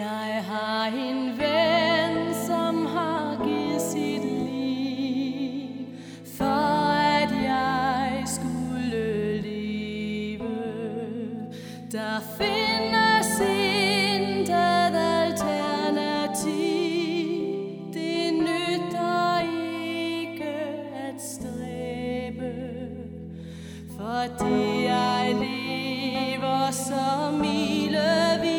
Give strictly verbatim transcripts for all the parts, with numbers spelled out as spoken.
Jeg har en ven, som har givet sit liv, for at jeg skulle leve. Der findes intet alternativ, det nytter ikke at stræbe, fordi jeg lever som milevidt.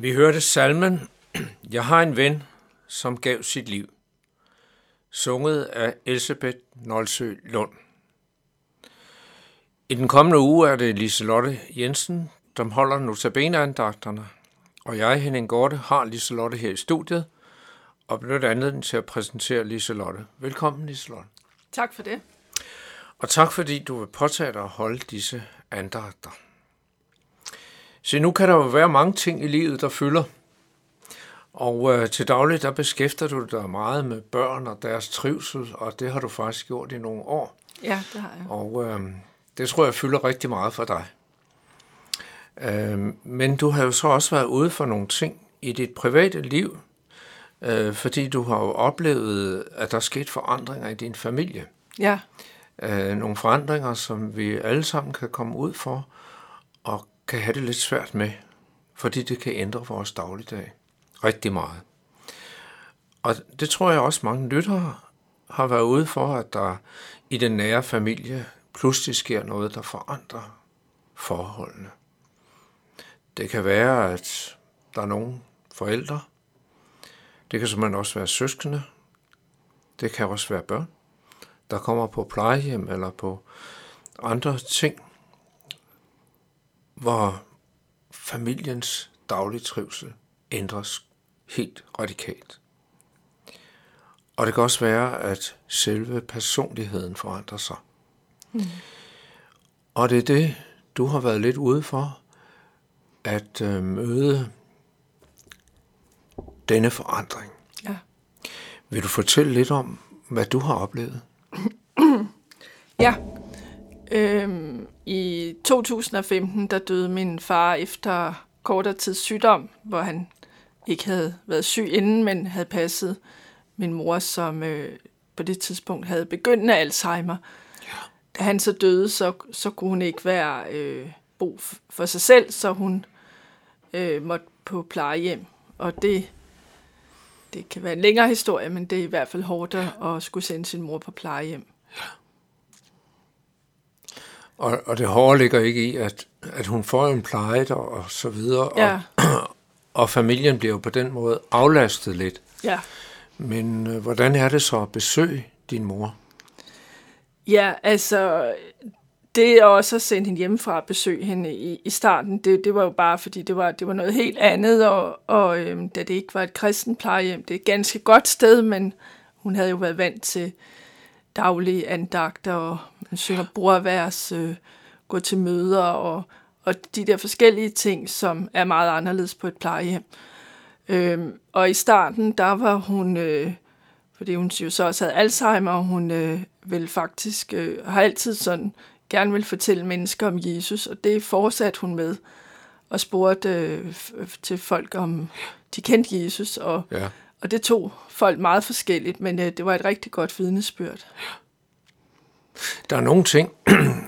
Vi hørte salmen, Jeg har en ven, som gav sit liv, sunget af Elisabeth Nolsø Lund. I den kommende uge er det Liselotte Jensen, som holder notabeneandagterne, og jeg, Henning Gorte, har Liselotte her i studiet, og benytter anledningen til at præsentere Liselotte. Velkommen, Liselotte. Tak for det. Og tak fordi du vil påtage dig at holde disse andagter. Så nu kan der jo være mange ting i livet, der fylder. Og øh, til daglig, der beskæfter du dig meget med børn og deres trivsel, og det har du faktisk gjort i nogle år. Ja, det har jeg. Og øh, det tror jeg fylder rigtig meget for dig. Øh, men du har jo så også været ude for nogle ting i dit private liv, øh, fordi du har jo oplevet, at der skete forandringer i din familie. Ja. Øh, nogle forandringer, som vi alle sammen kan komme ud for, og kan have det lidt svært med, fordi det kan ændre vores dagligdag rigtig meget. Og det tror jeg også mange lyttere har været ude for, at der i den nære familie pludselig sker noget, der forandrer forholdene. Det kan være, at der er nogle forældre, det kan simpelthen også være søskende, det kan også være børn, der kommer på plejehjem eller på andre ting, hvor familiens daglige trivsel ændres helt radikalt. Og det kan også være, at selve personligheden forandrer sig. Mm. Og det er det, du har været lidt ude for, at øh, møde denne forandring. Ja. Vil du fortælle lidt om, hvad du har oplevet? Ja. Øhm, I to tusind og femten, der døde min far efter kortere tids sygdom, hvor han ikke havde været syg inden, men havde passet min mor, som øh, på det tidspunkt havde begyndende Alzheimer. Ja. Da han så døde, så, så kunne hun ikke være øh, bo for sig selv, så hun øh, måtte på plejehjem. Og det, det kan være en længere historie, men det er i hvert fald hårdt at skulle sende sin mor på plejehjem. Ja. Og, og det hårde ligger ikke i, at, at hun får en pleje der, og så videre, ja. og, og familien bliver jo på den måde aflastet lidt. Ja. Men øh, hvordan er det så at besøge din mor? Ja, altså, det også at sende hende hjemmefra og besøge hende i, i starten, det, det var jo bare, fordi det var, det var noget helt andet, og, og øhm, da det ikke var et kristen plejehjem, det er et ganske godt sted, men hun havde jo været vant til daglige andagter, og hun synger bordvers, øh, gå til møder, og, og de der forskellige ting, som er meget anderledes på et plejehjem. Øhm, og i starten, der var hun, øh, fordi hun jo så også havde Alzheimer, og hun øh, vil faktisk, øh, har altid sådan, gerne vil fortælle mennesker om Jesus, og det fortsatte hun med, og spurgte øh, f- til folk om, de kendte Jesus, og, ja. og det tog folk meget forskelligt, men øh, det var et rigtig godt vidnesbyrd. Der er nogle ting,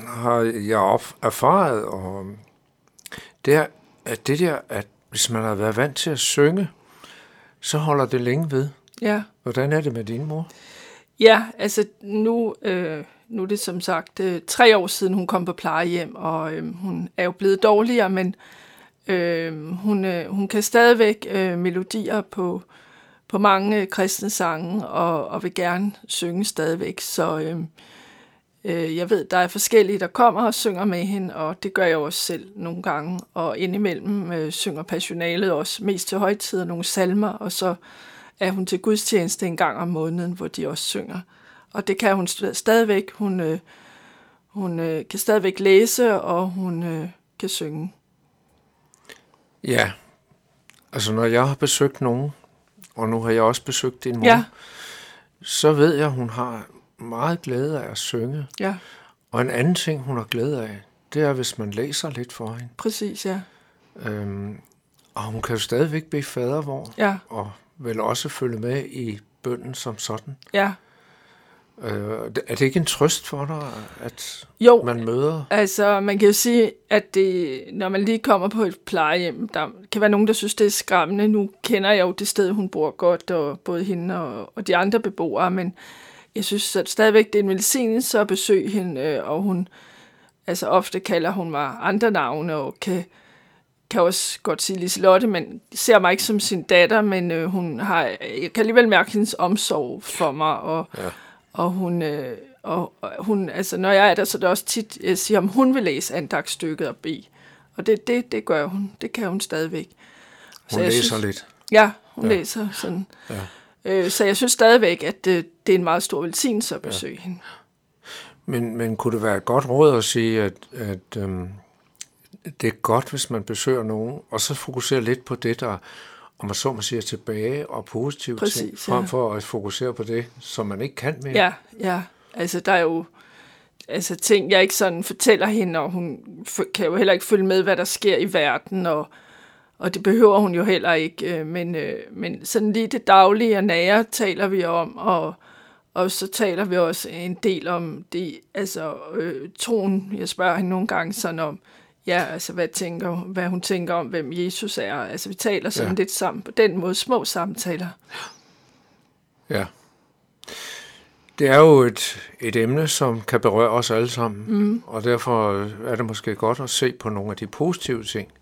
har jeg erfaret, og det er, at det der, at hvis man har været vant til at synge, så holder det længe ved. Ja. Hvordan er det med din mor? Ja, altså nu, øh, nu er det som sagt øh, tre år siden, hun kom på plejehjem, og øh, hun er jo blevet dårligere, men øh, hun, øh, hun kan stadigvæk øh, melodier på, på mange øh, kristne sange, og, og vil gerne synge stadigvæk. Så øh, øh, jeg ved, der er forskellige, der kommer og synger med hende, og det gør jeg også selv nogle gange. Og indimellem øh, synger personalet også mest til højtider nogle salmer, og så er hun til gudstjeneste en gang om måneden, hvor de også synger. Og det kan hun stadigvæk. Hun, øh, hun øh, kan stadigvæk læse, og hun øh, kan synge. Ja, altså når jeg har besøgt nogen, og nu har jeg også besøgt din mor, ja. så ved jeg, at hun har meget glæde af at synge. Ja. Og en anden ting, hun har glæde af, det er, hvis man læser lidt for hende. Præcis, ja. Øhm, og hun kan jo stadigvæk bede fadervor, ja. og vel også følge med i bønnen som sådan. Ja. Øh, er det ikke en trøst for dig, at jo, man møder? Altså, man kan jo sige, at det, når man lige kommer på et plejehjem, der kan være nogen, der synes, det er skræmmende. Nu kender jeg jo det sted, hun bor godt, og både hende og, og de andre beboere, men jeg synes at stadigvæk, det er en velsignelse at besøge hende, og hun, altså ofte kalder hun mig andre navne, og kan kan også godt sige Liselotte, men ser mig ikke som sin datter, men øh, hun har, jeg kan alligevel mærke hendes omsorg for mig, og, ja. og hun, øh, og, og hun, altså når jeg er der, så er det også tit, jeg siger, om hun vil læse andagsstykket og bede, og det, det, det gør hun, det kan hun stadigvæk. Så hun læser synes, lidt. Ja, hun ja. læser sådan. Ja. Øh, så jeg synes stadigvæk, at det, det er en meget stor velsignelse at besøge ja. hende. Men, men kunne det være et godt råd at sige, at, at øhm det er godt, hvis man besøger nogen, og så fokuserer lidt på det, der, om man så må sige, tilbage og positive Præcis, ting, frem for ja. at fokusere på det, som man ikke kan mere. Ja, ja. Altså der er jo altså, ting, jeg ikke sådan fortæller hende, og hun kan jo heller ikke følge med, hvad der sker i verden, og, og det behøver hun jo heller ikke. Men, men sådan lige det daglige og nære taler vi om, og Og så taler vi også en del om det, altså øh, troen. Jeg spørger hende nogle gange sådan om, ja, altså hvad, tænker, hvad hun tænker om, hvem Jesus er. Altså vi taler sådan ja. lidt sammen på den måde, små samtaler. Ja. Det er jo et, et emne, som kan berøre os alle sammen, mm. og derfor er det måske godt at se på nogle af de positive ting.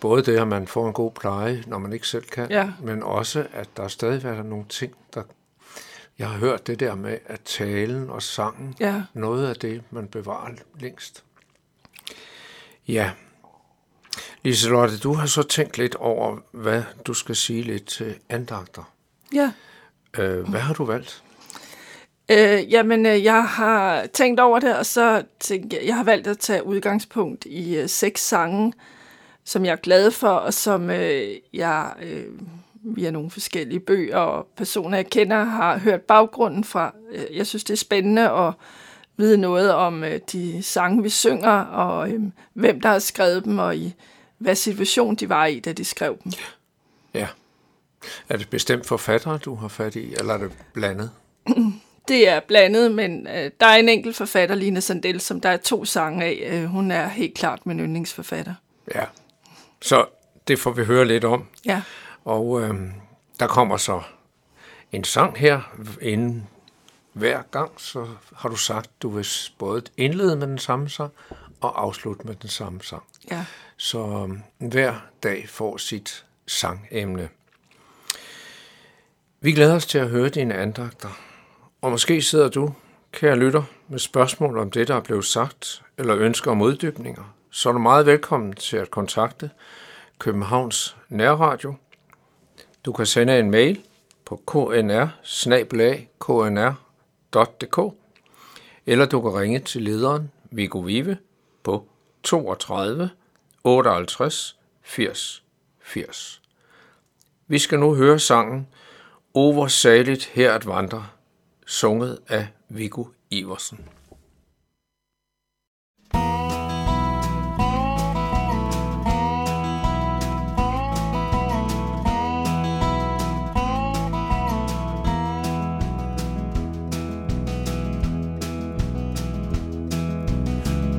Både det, at man får en god pleje, når man ikke selv kan, ja. men også, at der stadig er nogle ting, der... Jeg har hørt det der med, at talen og sangen, ja. noget af det, man bevarer længst. Ja, Liselotte, du har så tænkt lidt over, hvad du skal sige lidt til andagter. Ja. Øh, hvad har du valgt? Øh, jamen, jeg har tænkt over det, og så tænkte jeg, jeg har valgt at tage udgangspunkt i øh, seks sange, som jeg er glad for, og som øh, jeg øh, via nogle forskellige bøger og personer, jeg kender, har hørt baggrunden fra. Jeg synes, det er spændende at vide noget om øh, de sange, vi synger, og øh, hvem der har skrevet dem, og i hvad situation de var i, da de skrev dem. Ja. Ja. Er det bestemt forfattere, du har fat i, eller er det blandet? Det er blandet, men øh, der er en enkelt forfatter, Line Sandel, som der er to sange af. Hun er helt klart min yndlingsforfatter. Ja, så det får vi høre lidt om. Ja. Og øh, der kommer så en sang her, inden hver gang, så har du sagt, du vil både indlede med den samme sang og afslutte med den samme sang. Ja. Så øh, hver dag får sit sangemne. Vi glæder os til at høre dine andagter. Og måske sidder du, kære lytter, med spørgsmål om det, der er blevet sagt, eller ønsker om uddybninger, så er du meget velkommen til at kontakte Københavns Nærradio. Du kan sende en mail på k n r bindestreg k n r punktum d k, eller du kan ringe til lederen Viggo Vive på toogtredive otteoghalvtreds firs firs. Vi skal nu høre sangen "O hvor saligt her at vandre", sunget af Viggo Iversen.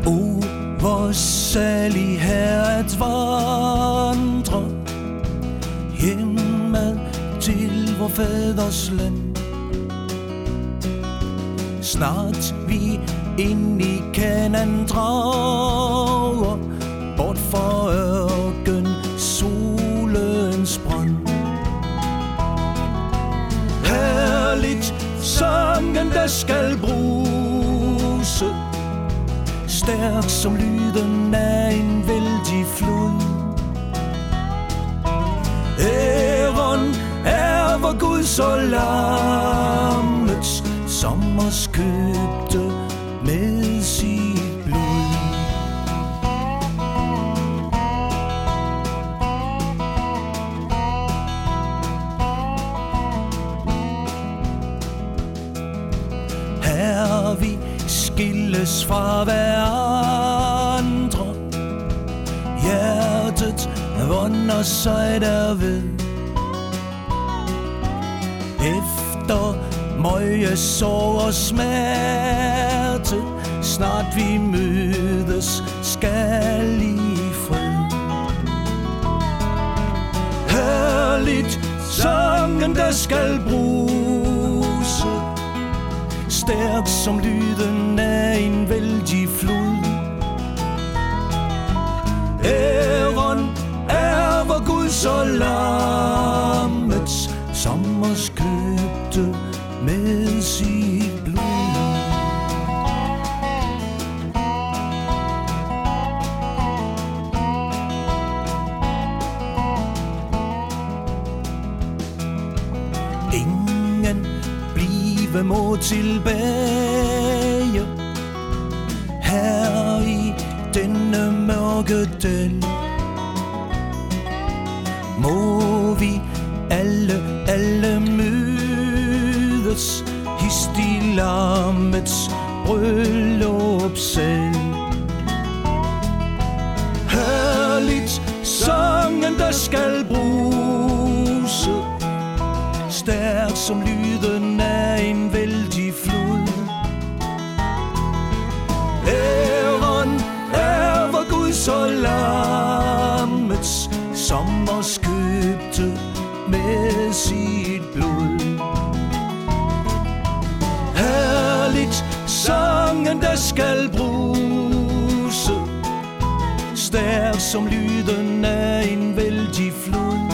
O hvor saligt her at vandre hjemme til vor fædres land. Snart vi ind i Kanaan drager, bort fra ørken, solens brand. Herligt sangen, der skal bruse, stærk som lyden af en vældig flod. Æren er vor Gud så lammets, som os købte med sit blod. Her vi skilles fra hverandre, hjertet vonder sig derved. Efter møje sorg og smerte, snart vi mødes, skal i fred. Herligt sangen, der skal bruse, stærk som lyden af en vældig flod. Æren er vor Gud så lammets, som os købte med sit blod. Ingen blive må tilbage her i denne mørke dal. Må vi alle, alle møde hist i lammets bryllupssal. Herligt sangen, der skal bruse, stærk som lyden af en vældig flod. Æren er vor Gud så lammets, som os købte med sit blod. Herligt sangen, der skal bruse, stærk som lyden af en vældig flod.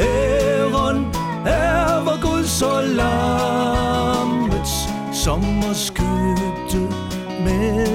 Æren er vor Gud så lammets, som os købte med